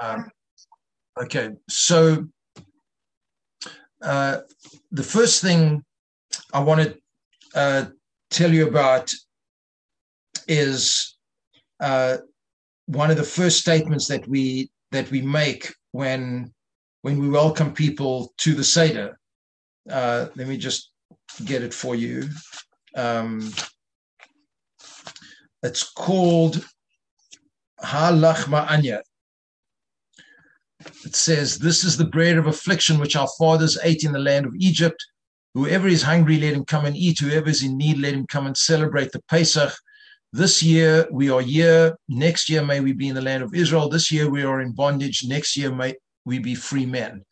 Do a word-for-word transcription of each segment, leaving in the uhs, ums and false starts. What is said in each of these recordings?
Um, okay, so uh, the first thing I want to uh, tell you about is uh, one of the first statements that we that we make when when we welcome people to the Seder. Uh, let me just get it for you. Um, it's called Ha Lachma Anya. It says, "This is the bread of affliction which our fathers ate in the land of Egypt. Whoever is hungry, let him come and eat. Whoever is in need, let him come and celebrate the Pesach. This year we are here. Next year may we be in the land of Israel. This year we are in bondage. Next year may we be free men."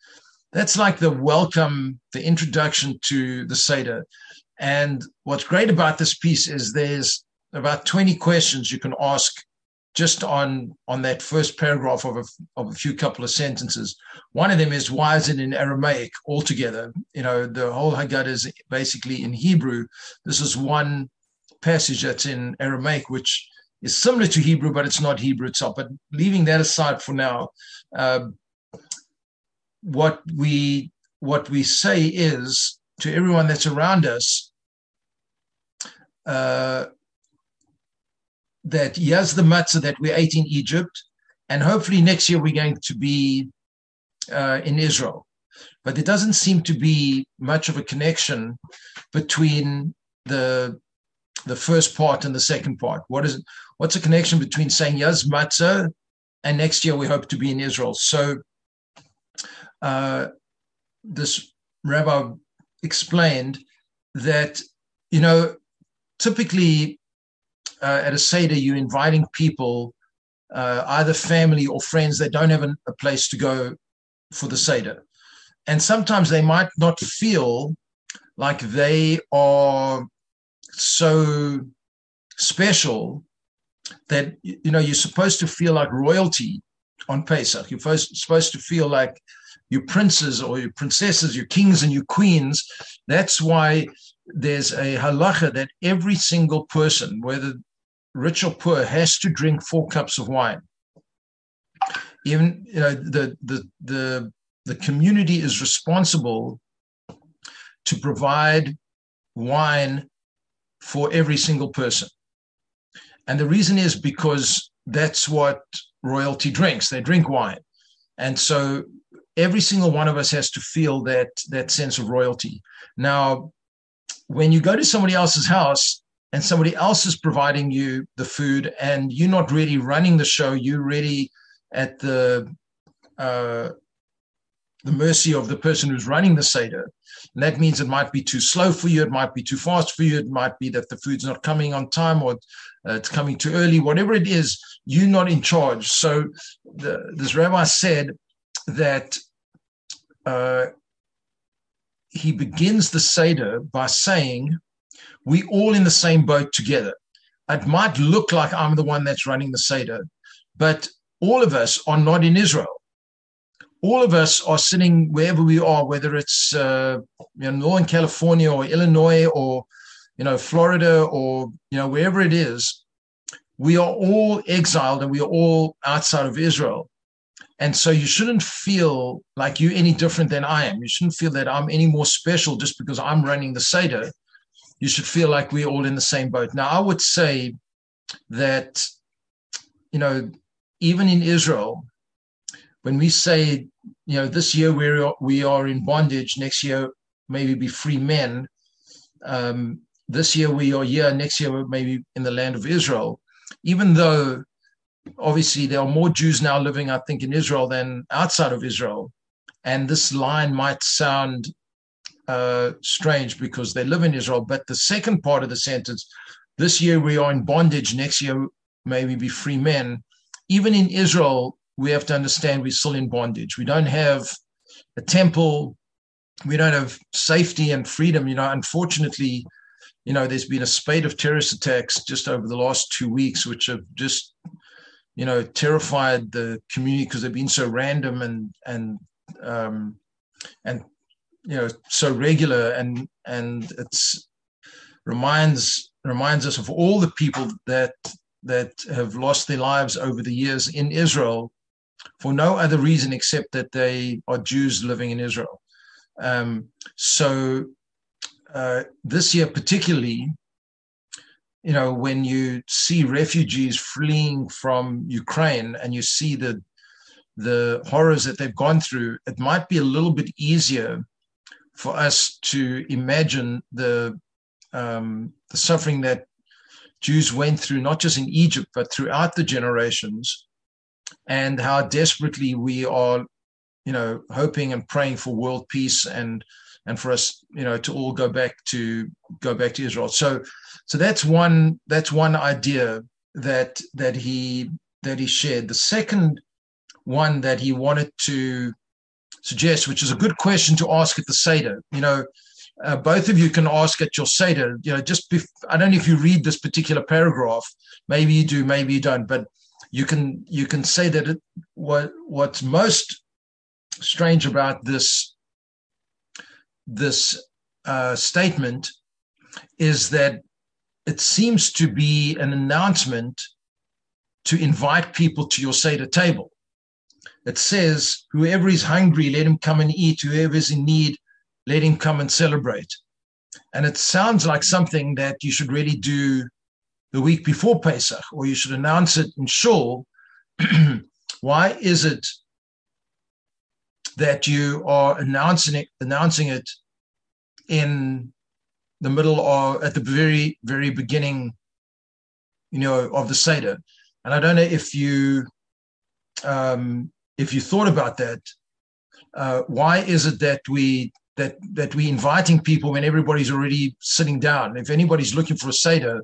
That's like the welcome, the introduction to the Seder. And what's great about this piece is there's about twenty questions you can ask just on, on that first paragraph of a, of a few couple of sentences. One of them is, why is it in Aramaic altogether? You know, the whole Haggadah is basically in Hebrew. This is one passage that's in Aramaic, which is similar to Hebrew, but it's not Hebrew itself. But leaving that aside for now, uh, what we what we say is to everyone that's around us, uh, that here's the matzah that we ate in Egypt, and hopefully next year we're going to be uh, in Israel. But there doesn't seem to be much of a connection between the the first part and the second part. What is it? What's the connection between saying here's matzah and next year we hope to be in Israel? So uh, this rabbi explained that, you know, typically Uh, at a Seder, you're inviting people, uh, either family or friends, that don't have a, a place to go for the Seder. And sometimes they might not feel like they are so special that, you know, you're supposed to feel like royalty on Pesach. You're first, supposed to feel like you're princes or you're princesses, you're kings and you're queens. That's why there's a halacha that every single person, whether rich or poor, has to drink four cups of wine. Even, you know, the the the the community is responsible to provide wine for every single person, and the reason is because that's what royalty drinks. They drink wine, and so every single one of us has to feel that that sense of royalty. Now, when you go to somebody else's house, and somebody else is providing you the food, and you're not really running the show, you're really at the uh, the mercy of the person who's running the Seder. And that means it might be too slow for you, it might be too fast for you, it might be that the food's not coming on time, or uh, it's coming too early. Whatever it is, you're not in charge. So the, this rabbi said that uh, he begins the Seder by saying, we all in the same boat together. It might look like I'm the one that's running the Seder, but all of us are not in Israel. All of us are sitting wherever we are, whether it's uh, you know, Northern California or Illinois or, you know, Florida or, you know, wherever it is. We are all exiled and we are all outside of Israel. And so you shouldn't feel like you're any different than I am. You shouldn't feel that I'm any more special just because I'm running the Seder. You should feel like we're all in the same boat. Now, I would say that, you know, even in Israel, when we say, you know, this year we we are in bondage, next year maybe be free men. Um, this year we are here, next year we're maybe in the land of Israel. Even though, obviously, there are more Jews now living, I think, in Israel than outside of Israel. And this line might sound uh, strange because they live in Israel. But the second part of the sentence, this year we are in bondage, next year may we be free men. Even in Israel, we have to understand we're still in bondage. We don't have a temple. We don't have safety and freedom. You know, unfortunately, you know, there's been a spate of terrorist attacks just over the last two weeks, which have just, you know, terrified the community because they've been so random and and um, and you know, so regular, and and it's reminds reminds us of all the people that that have lost their lives over the years in Israel for no other reason except that they are Jews living in Israel. Um, so uh, this year particularly, you know, when you see refugees fleeing from Ukraine and you see the the horrors that they've gone through, it might be a little bit easier for us to imagine the um, the suffering that Jews went through, not just in Egypt, but throughout the generations, and how desperately we are, you know, hoping and praying for world peace and and for us, you know, to all go back to go back to Israel. So, so that's one that's one idea that that he that he shared. The second one that he wanted to suggest, which is a good question to ask at the Seder, you know, uh, both of you can ask at your Seder, you know, just bef- I don't know if you read this particular paragraph, maybe you do, maybe you don't, but you can you can say that it, what what's most strange about this this uh, statement is that it seems to be an announcement to invite people to your Seder table. It says, whoever is hungry, let him come and eat. Whoever is in need, let him come and celebrate. And it sounds like something that you should really do the week before Pesach, or you should announce it in Shul. Why is it that you are announcing it, announcing it in the middle or at the very, very beginning, you know, of the Seder? And I don't know if you... Um, if you thought about that, uh, why is it that we that that we inviting people when everybody's already sitting down? If anybody's looking for a Seder,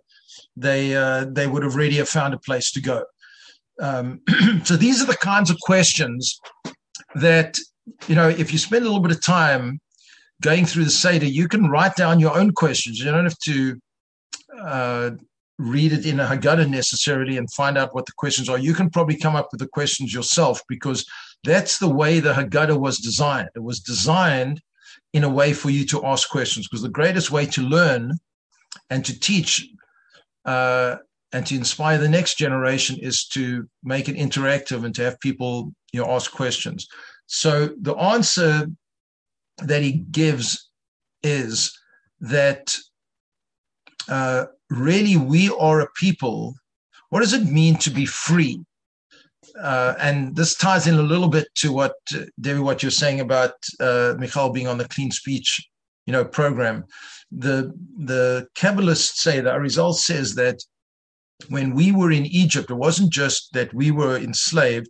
they uh, they would have already have found a place to go. Um, so these are the kinds of questions that, you know, if you spend a little bit of time going through the Seder, you can write down your own questions. You don't have to uh, read it in a Haggadah necessarily and find out what the questions are. You can probably come up with the questions yourself, because that's the way the Haggadah was designed. It was designed in a way for you to ask questions, because the greatest way to learn and to teach uh, and to inspire the next generation is to make it interactive and to have people, you know, ask questions. So the answer that he gives is that uh, really, we are a people. What does it mean to be free? Uh, and this ties in a little bit to what, uh, Debbie, what you're saying about uh, Michal being on the Clean Speech, you know, program. The the Kabbalists say that our result says that when we were in Egypt, it wasn't just that we were enslaved,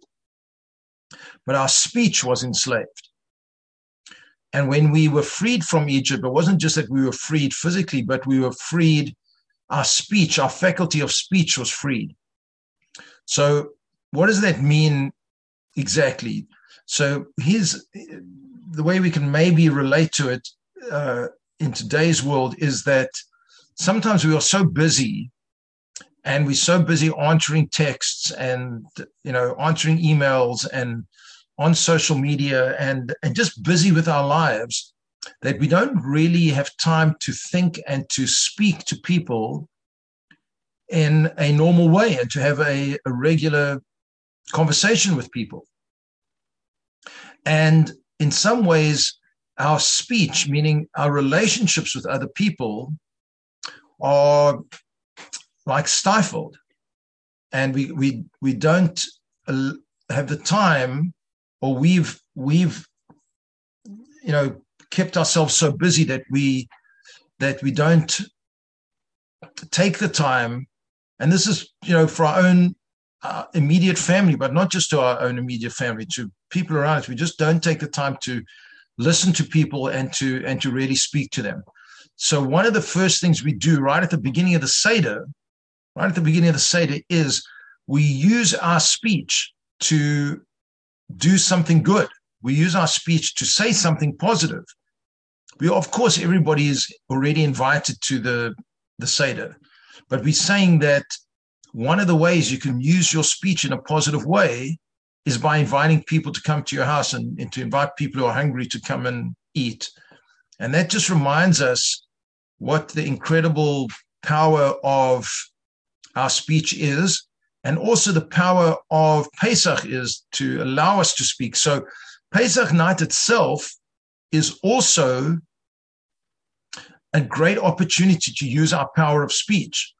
but our speech was enslaved. And when we were freed from Egypt, it wasn't just that we were freed physically, but we were freed. Our speech, our faculty of speech was freed. So what does that mean exactly? So here's the way we can maybe relate to it uh, in today's world, is that sometimes we are so busy and we're so busy answering texts and, you know, answering emails and on social media and, and just busy with our lives, that we don't really have time to think and to speak to people in a normal way and to have a, a regular conversation with people. And in some ways, our speech, meaning our relationships with other people, are like stifled. And we we we don't have the time, or we've we've you know kept ourselves so busy that we that we don't take the time. And this is, you know, for our own uh, immediate family, but not just to our own immediate family, to people around us. We just don't take the time to listen to people and to and to really speak to them. So one of the first things we do right at the beginning of the Seder, right at the beginning of the Seder, is we use our speech to do something good. We use our speech to say something positive. We, of course, everybody is already invited to the, the Seder, but we're saying that one of the ways you can use your speech in a positive way is by inviting people to come to your house and, and to invite people who are hungry to come and eat. And that just reminds us what the incredible power of our speech is, And also the power of Pesach is to allow us to speak. So Pesach night itself is also a great opportunity to use our power of speech.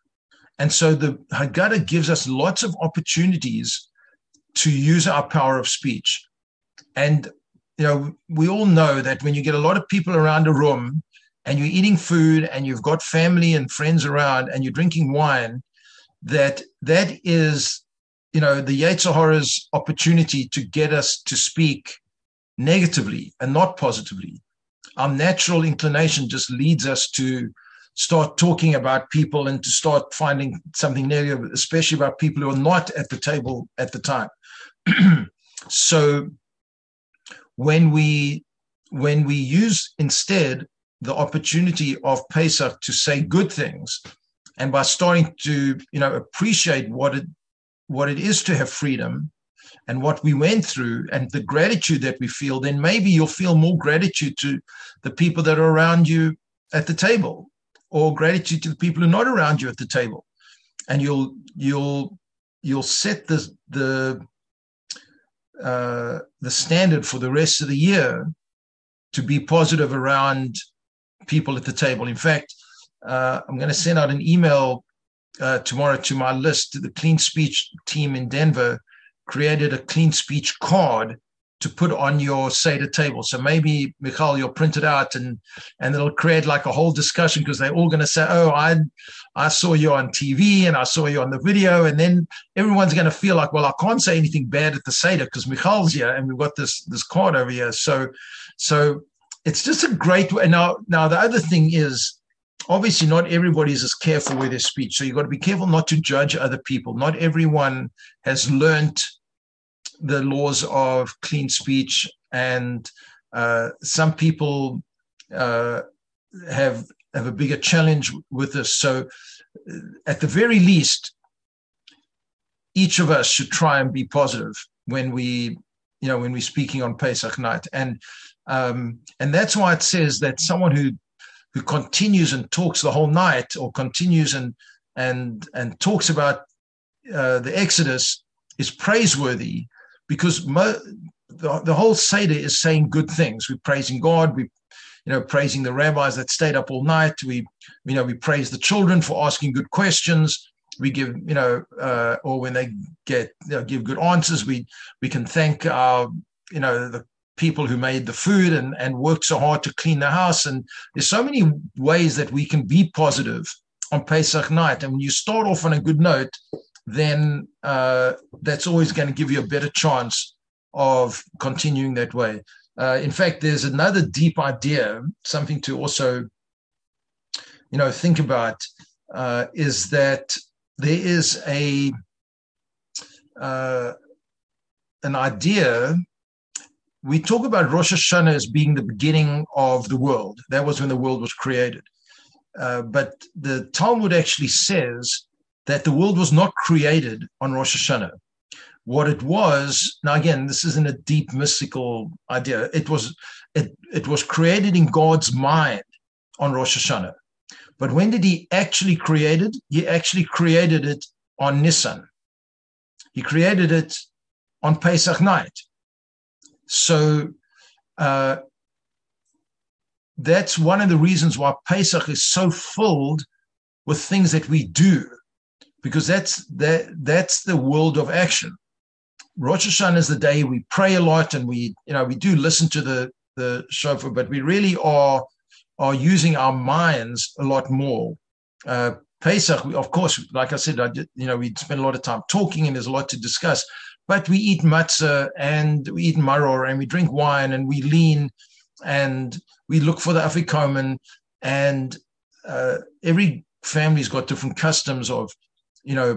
And so the Haggadah gives us lots of opportunities to use our power of speech. And, you know, we all know that when you get a lot of people around a room and you're eating food and you've got family and friends around and you're drinking wine, that that is, you know, the Yetzer Hara's opportunity to get us to speak negatively and not positively. Our natural inclination just leads us to start talking about people and to start finding something negative, especially about people who are not at the table at the time. So when we when we use instead the opportunity of Pesach to say good things, and by starting to, you know, appreciate what it what it is to have freedom and what we went through and the gratitude that we feel, then maybe you'll feel more gratitude to the people that are around you at the table, or gratitude to the people who are not around you at the table. And you'll you'll you'll set the the uh, the standard for the rest of the year to be positive around people at the table. In fact, uh, I'm going to send out an email uh, tomorrow to my list. The Clean Speech team in Denver created a clean speech card to put on your Seder table. So maybe, Michal, you'll print it out and, and it'll create like a whole discussion, because they're all going to say, oh, I I saw you on T V and I saw you on the video. And then everyone's going to feel like, well, I can't say anything bad at the Seder because Michal's here and we've got this this card over here. So so it's just a great way. Now, now, the other thing is, obviously not everybody is as careful with their speech. So you've got to be careful not to judge other people. Not everyone has learned the laws of clean speech, and uh, some people uh, have have a bigger challenge with this. So, at the very least, each of us should try and be positive when we, you know, when we're speaking on Pesach night, and um, and that's why it says that someone who who continues and talks the whole night, or continues and and and talks about uh, the Exodus, is praiseworthy. Because mo- the, the whole Seder is saying good things. We're praising God. We, you know, praising the rabbis that stayed up all night. We, you know, we praise the children for asking good questions. We give, you know, uh, or when they get, you know, give good answers. We we can thank our, you know, the people who made the food and and worked so hard to clean the house. And there's so many ways that we can be positive on Pesach night. And when you start off on a good note, then uh, that's always going to give you a better chance of continuing that way. Uh, in fact, there's another deep idea, something to also, you know, think about, uh, is that there is a uh, an idea. We talk about Rosh Hashanah as being the beginning of the world. That was when the world was created. Uh, but the Talmud actually says that the world was not created on Rosh Hashanah. What it was, now again, this isn't a deep mystical idea. It was it, it was created in God's mind on Rosh Hashanah. But when did he actually create it? He actually created it on Nissan. He created it on Pesach night. So uh, that's one of the reasons why Pesach is so filled with things that we do, because that's that that's the world of action. Rosh Hashanah is the day we pray a lot, and we, you know, we do listen to the, the shofar, but we really are are using our minds a lot more. Uh, Pesach, we, of course, like I said, I did, you know, we spend a lot of time talking, and there's a lot to discuss. But we eat matzah, and we eat maror, and we drink wine, and we lean, and we look for the afikoman, and uh, every family's got different customs of, you know,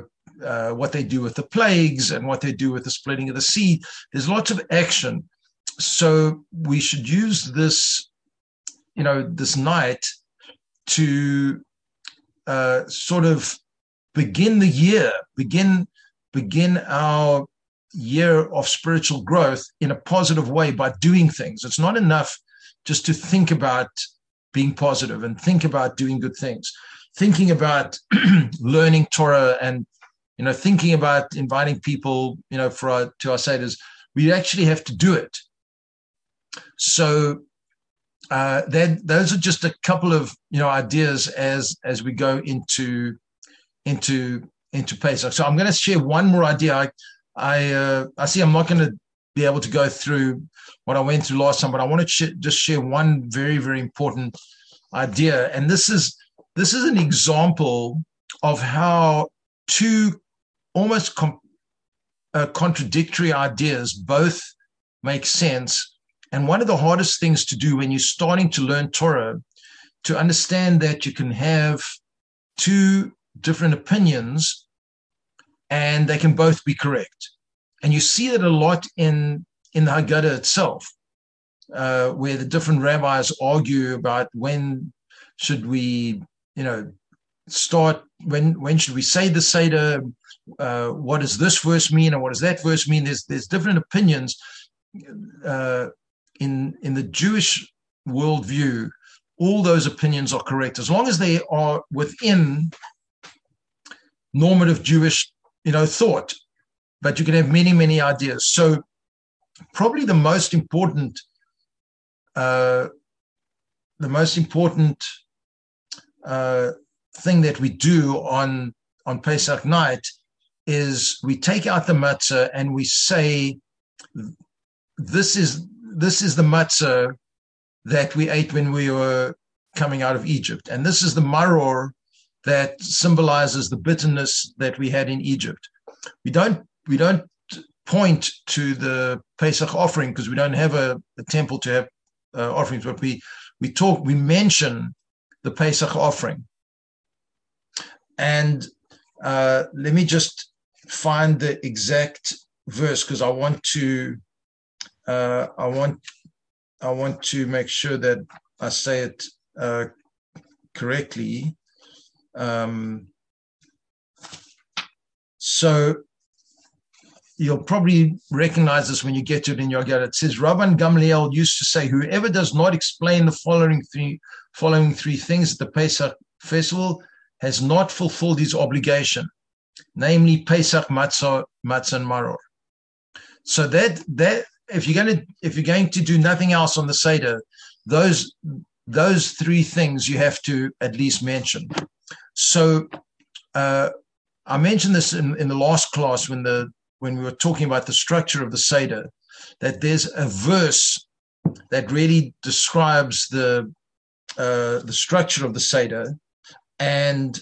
uh, what they do with the plagues and what they do with the splitting of the sea. There's lots of action. So we should use this, you know, this night to uh, sort of begin the year, begin, begin our year of spiritual growth in a positive way by doing things. It's not enough just to think about being positive and think about doing good things. Thinking about learning Torah and, you know, thinking about inviting people, you know, for our, to our Seders, we actually have to do it. So uh, that those are just a couple of, you know, ideas as as we go into into into Pesach. So I'm going to share one more idea. I I, uh, I see I'm not going to be able to go through what I went through last time, but I want to sh- just share one very, very important idea. And this is this is an example of how two almost com- uh, contradictory ideas both make sense. And one of the hardest things to do when you're starting to learn Torah, to understand that you can have two different opinions and they can both be correct. And you see that a lot in, in the Haggadah itself, uh, where the different rabbis argue about when should we, you know, start, when when should we say the Seder, uh, what does this verse mean, and what does that verse mean? There's there's different opinions. Uh, in, in the Jewish worldview, all those opinions are correct, as long as they are within normative Jewish, you know, thought. But you can have many, many ideas. So probably the most important, uh, the most important uh, thing that we do on, on Pesach night is we take out the matzah and we say, this is this is the matzah that we ate when we were coming out of Egypt. And this is the maror that symbolizes the bitterness that we had in Egypt. We don't We don't point to the Pesach offering because we don't have a, a temple to have uh, offerings, but we we talk, we mention the Pesach offering. And uh, let me just find the exact verse because I want to uh, I want I want to make sure that I say it uh, correctly. Um, so. You'll probably recognize this when you get to it in your Haggadah. It says, Rabban Gamliel used to say, whoever does not explain the following three following three things at the Pesach festival has not fulfilled his obligation, namely Pesach, matzah, matzah, and maror. So that that if you're going to if you're going to do nothing else on the Seder, those those three things you have to at least mention. So uh, I mentioned this in, in the last class when the when we were talking about the structure of the Seder, that there's a verse that really describes the uh, the structure of the Seder. And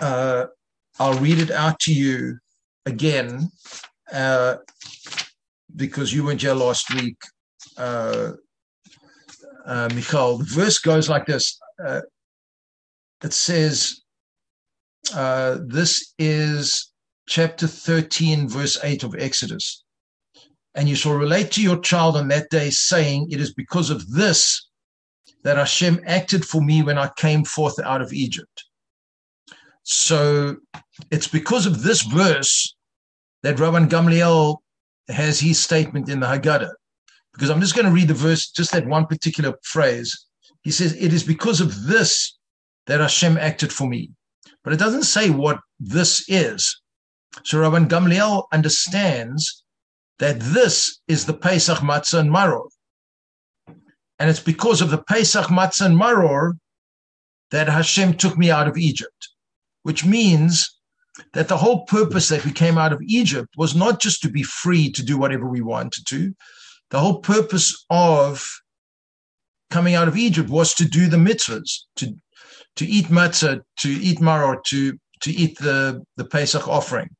uh, I'll read it out to you again, uh, because you weren't here last week, uh, uh, Michal. The verse goes like this. Uh, it says, uh, this is... chapter thirteen, verse eight of Exodus. And you shall relate to your child on that day, saying, it is because of this that Hashem acted for me when I came forth out of Egypt. So it's because of this verse that Rabban Gamliel has his statement in the Haggadah. Because I'm just going to read the verse, just that one particular phrase. He says, it is because of this that Hashem acted for me. But it doesn't say what this is. So Rabban Gamliel understands that this is the Pesach, matzah, and maror. And it's because of the Pesach, matzah, and maror that Hashem took me out of Egypt, which means that the whole purpose that we came out of Egypt was not just to be free to do whatever we wanted to. The whole purpose of coming out of Egypt was to do the mitzvahs, to, to eat matzah, to eat maror, to to eat the, the Pesach offering.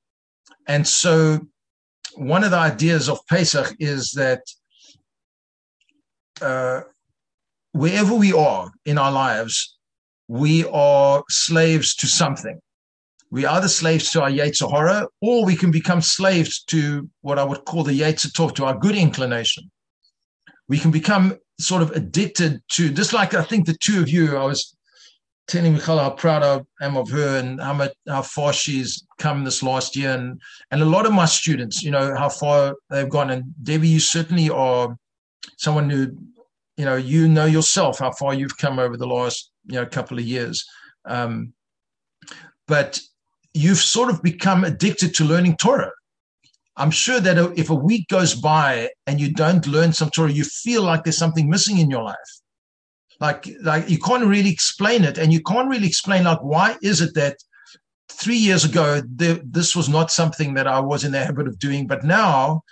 And so one of the ideas of Pesach is that uh, wherever we are in our lives, we are slaves to something. We are either slaves to our Yetzer Hara, or we can become slaves to what I would call the Yetzer Tov, to our good inclination. We can become sort of addicted to, just like I think the two of you, I was telling Michal how proud I am of her and how much, how far she's come this last year, and and a lot of my students, you know, how far they've gone. And Debbie, you certainly are someone who, you know, you know yourself how far you've come over the last, you know, couple of years. Um, but you've sort of become addicted to learning Torah. I'm sure that if a week goes by and you don't learn some Torah, you feel like there's something missing in your life. Like, like you can't really explain it, and you can't really explain, like, why is it that three years ago, the, this was not something that I was in the habit of doing, but now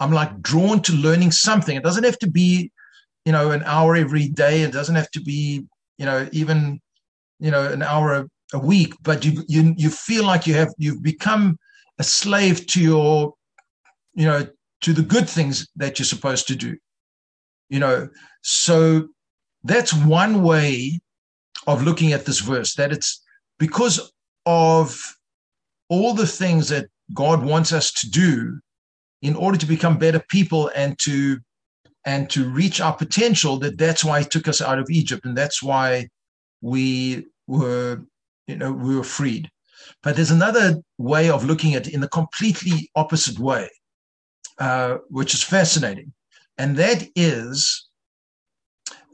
I'm like drawn to learning something. It doesn't have to be, you know, an hour every day. It doesn't have to be, you know, even, you know, an hour a, a week, but you, you, you feel like you have, you've become a slave to your, you know, to the good things that you're supposed to do, you know. So that's one way of looking at this verse, that it's because of all the things that God wants us to do in order to become better people and to and to reach our potential, that that's why he took us out of Egypt, and that's why we were, you know, we were freed. But there's another way of looking at it in the completely opposite way, uh, which is fascinating. And that is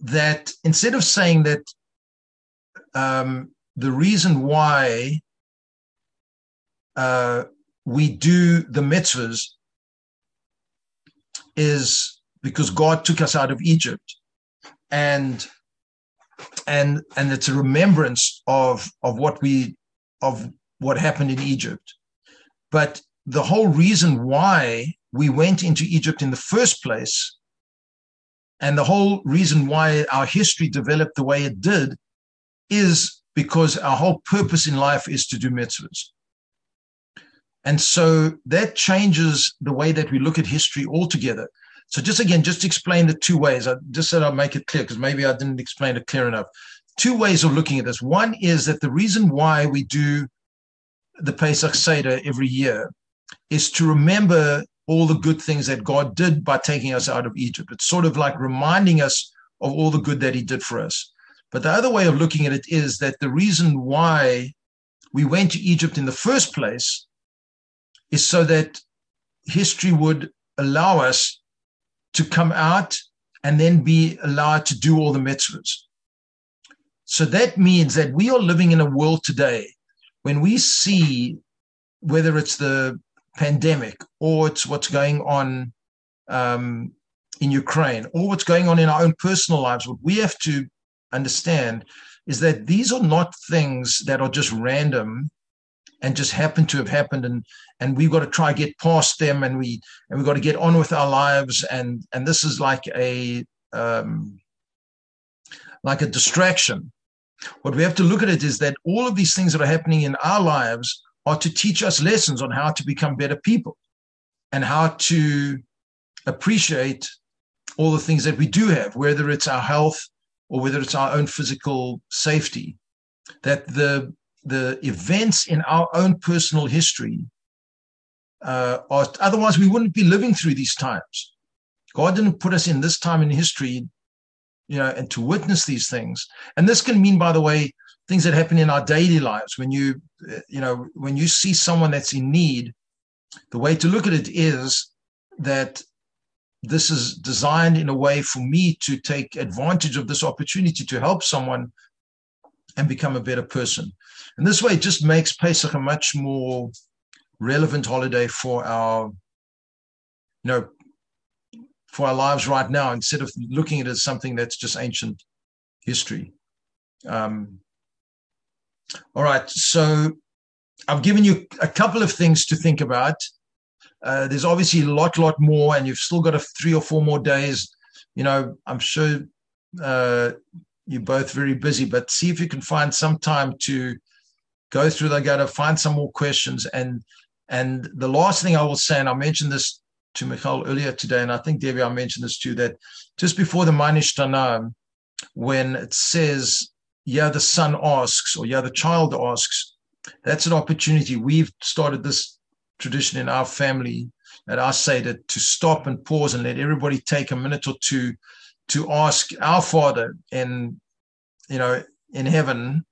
that instead of saying that um, the reason why uh, we do the mitzvahs is because God took us out of Egypt, and and and it's a remembrance of of what we of what happened in Egypt. But the whole reason why we went into Egypt in the first place, and the whole reason why our history developed the way it did, is because our whole purpose in life is to do mitzvahs. And so that changes the way that we look at history altogether. So just again, just explain the two ways. I just said I'll make it clear because maybe I didn't explain it clear enough. Two ways of looking at this. One is that the reason why we do the Pesach Seder every year is to remember all the good things that God did by taking us out of Egypt. It's sort of like reminding us of all the good that he did for us. But the other way of looking at it is that the reason why we went to Egypt in the first place is so that history would allow us to come out and then be allowed to do all the mitzvahs. So that means that we are living in a world today when we see, whether it's the pandemic or it's what's going on um, in Ukraine or what's going on in our own personal lives, what we have to understand is that these are not things that are just random and just happen to have happened, and and we've got to try to get past them, and we and we've got to get on with our lives, and and this is like a um, like a distraction. What we have to look at it is that all of these things that are happening in our lives are to teach us lessons on how to become better people and how to appreciate all the things that we do have, whether it's our health or whether it's our own physical safety, that the the events in our own personal history uh, are, otherwise we wouldn't be living through these times. God didn't put us in this time in history, you know, and to witness these things. And this can mean, by the way, things that happen in our daily lives. When you, you know, when you see someone that's in need, the way to look at it is that this is designed in a way for me to take advantage of this opportunity to help someone and become a better person. And this way, it just makes Pesach a much more relevant holiday for our, you know, for our lives right now, instead of looking at it as something that's just ancient history. Um, all right, so I've given you a couple of things to think about. Uh, there's obviously a lot, lot more, and you've still got a three or four more days. You know, I'm sure uh, you're both very busy, but see if you can find some time to go through the Haggadah, find some more questions. And and the last thing I will say, and I mentioned this to Michal earlier today, and I think, Debbie, I mentioned this too, that just before the Manish Tanah, when it says, yeah, the son asks, or yeah, the child asks, that's an opportunity. We've started this tradition in our family at our Seder to stop and pause and let everybody take a minute or two to ask our Father in, you know, in heaven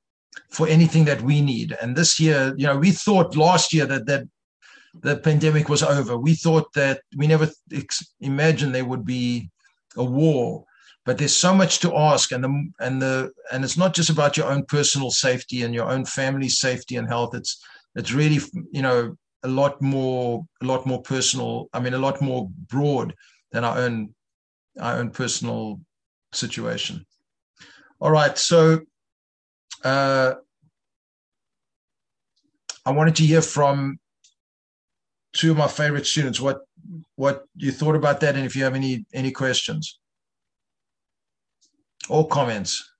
for anything that we need. And this year, you know, we thought last year that that the pandemic was over. We thought that we never ex- imagined there would be a war, but there's so much to ask, and the and the and it's not just about your own personal safety and your own family's safety and health. It's it's really, you know, a lot more, a lot more personal. I mean, a lot more broad than our own, our own personal situation. All right. So uh, I wanted to hear from two of my favorite students, what, what you thought about that. And if you have any, any questions or comments.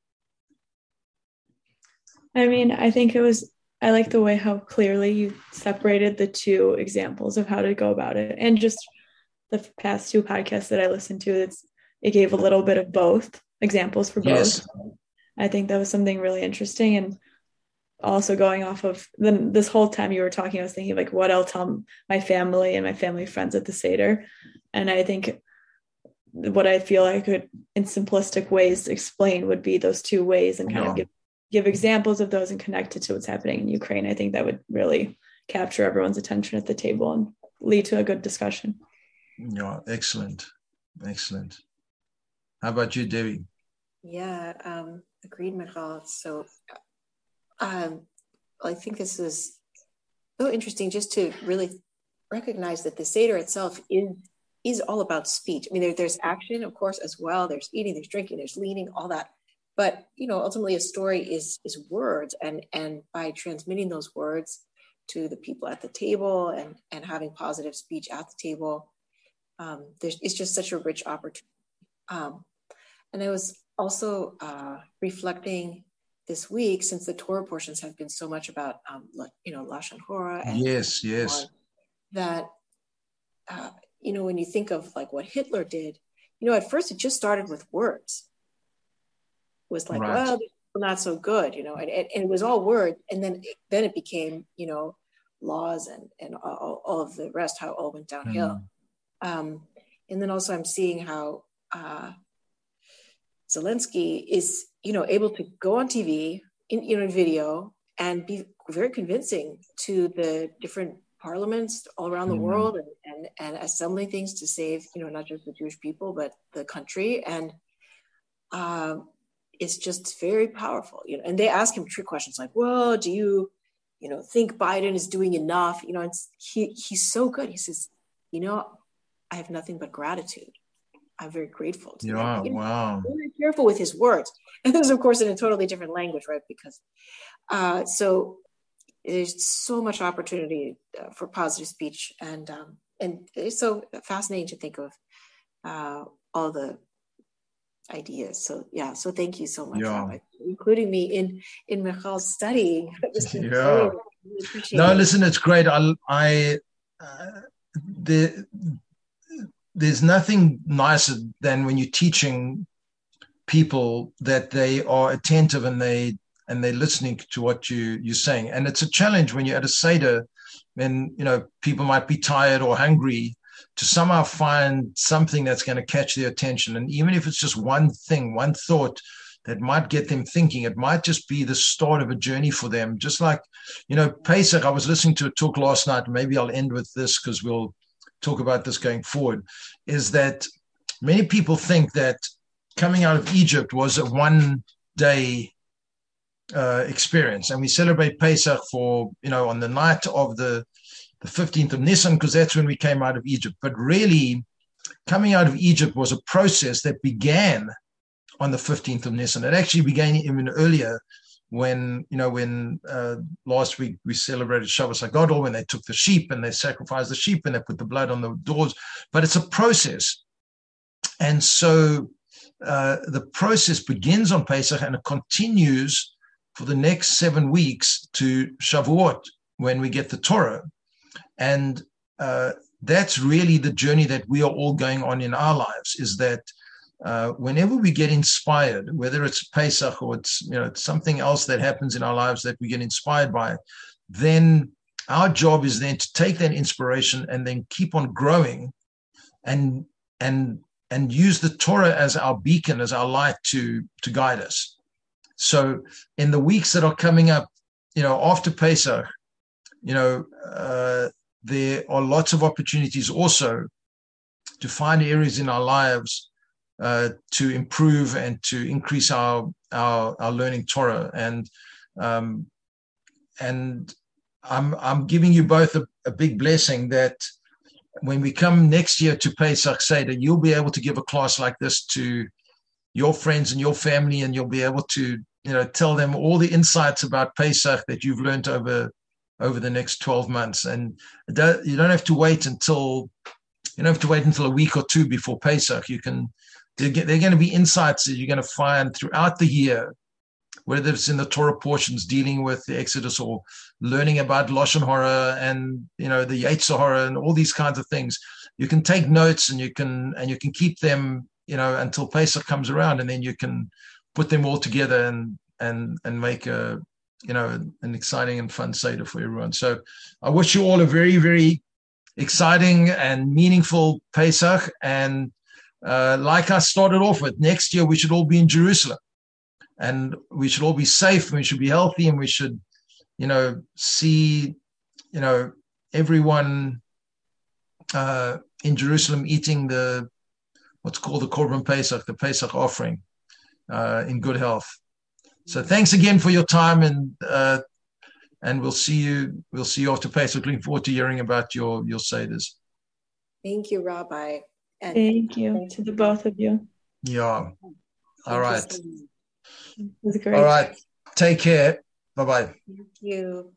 I mean, I think it was, I like the way how clearly you separated the two examples of how to go about it. And just the past two podcasts that I listened to, it's, it gave a little bit of both examples for both. Yes. I think that was something really interesting. And also going off of then this whole time you were talking, I was thinking like, what I'll tell my family and my family friends at the Seder. And I think what I feel I could in simplistic ways explain would be those two ways and kind yeah. of give give examples of those and connect it to what's happening in Ukraine. I think that would really capture everyone's attention at the table and lead to a good discussion. Yeah, excellent. Excellent. How about you, Debbie? Yeah, um, agreed, Michal. So um, I think this is so interesting just to really recognize that the Seder itself is, is all about speech. I mean, there, there's action, of course, as well. There's eating, there's drinking, there's leaning, all that. But, you know, ultimately a story is is words, and, and by transmitting those words to the people at the table and, and having positive speech at the table, um, there's, it's just such a rich opportunity. Um, and I was also uh, reflecting this week, since the Torah portions have been so much about, um, you know, Lashon Hora. And yes, yes. That, uh, you know, when you think of like what Hitler did, you know, at first it just started with words. Was like, right. Well, not so good, you know, and, and, and it was all word. And then, then it became, you know, laws and, and all, all of the rest, how it all went downhill. Mm. Um, and then also I'm seeing how uh, Zelensky is, you know, able to go on T V, in, you know, video and be very convincing to the different parliaments all around the mm. world and, and, and assembling things to save, you know, not just the Jewish people, but the country. And, uh, it's just very powerful, you know, and they ask him trick questions like, well, do you, you know, think Biden is doing enough? You know, it's, he, he's so good. He says, you know, I have nothing but gratitude. I'm very grateful. To yeah, you know, wow. Very careful with his words. And this is, of course, in a totally different language, right? Because, uh, so there's so much opportunity uh, for positive speech. And, um, and it's so fascinating to think of uh, all the ideas. So yeah, so thank you so much yeah. for including me in in Michal's study. yeah. No, it. Listen, it's great. I, I uh, the, there's nothing nicer than when you're teaching people that they are attentive and they and they're listening to what you you're saying. And it's a challenge when you're at a Seder, and you know people might be tired or hungry, to somehow find something that's going to catch their attention. And even if it's just one thing, one thought that might get them thinking, it might just be the start of a journey for them. Just like, you know, Pesach, I was listening to a talk last night, maybe I'll end with this because we'll talk about this going forward, is that many people think that coming out of Egypt was a one-day uh, experience. And we celebrate Pesach for, you know, on the night of the the fifteenth of Nissan, because that's when we came out of Egypt. But really, coming out of Egypt was a process that began on the fifteenth of Nissan. It actually began even earlier when, you know, when uh, last week we celebrated Shabbat HaGadol, when they took the sheep and they sacrificed the sheep and they put the blood on the doors. But it's a process. And so uh, the process begins on Pesach and it continues for the next seven weeks to Shavuot, when we get the Torah. And uh, that's really the journey that we are all going on in our lives, is that uh, whenever we get inspired, whether it's Pesach or it's, you know, it's something else that happens in our lives that we get inspired by, then our job is then to take that inspiration and then keep on growing and and and use the Torah as our beacon, as our light to to guide us. So in the weeks that are coming up, you know, after Pesach, you know, uh, there are lots of opportunities also to find areas in our lives uh, to improve and to increase our our, our learning Torah. And um, and I'm I'm giving you both a, a big blessing that when we come next year to Pesach Seder, you'll be able to give a class like this to your friends and your family, and you'll be able to, you know, tell them all the insights about Pesach that you've learned over over the next twelve months. And that, you don't have to wait until you don't have to wait until a week or two before Pesach. You can they're going to be insights that you're going to find throughout the year, whether it's in the Torah portions dealing with the Exodus or learning about Lashon Hora and, you know, the Yetzer Hara and all these kinds of things. You can take notes and you can and you can keep them, you know, until Pesach comes around, and then you can put them all together and and and make a, you know, an exciting and fun Seder for everyone. So I wish you all a very, very exciting and meaningful Pesach. And uh, like I started off with, next year we should all be in Jerusalem. And we should all be safe, and we should be healthy, and we should, you know, see, you know, everyone uh, in Jerusalem eating the, what's called the Korban Pesach, the Pesach offering, uh, in good health. So thanks again for your time, and uh, and we'll see you, we'll see you after Pesach. Looking forward to hearing about your, your Seders. Thank you, Rabbi. And thank you to the both of you. Yeah. All right. It was great. All right. Take care. Bye-bye. Thank you.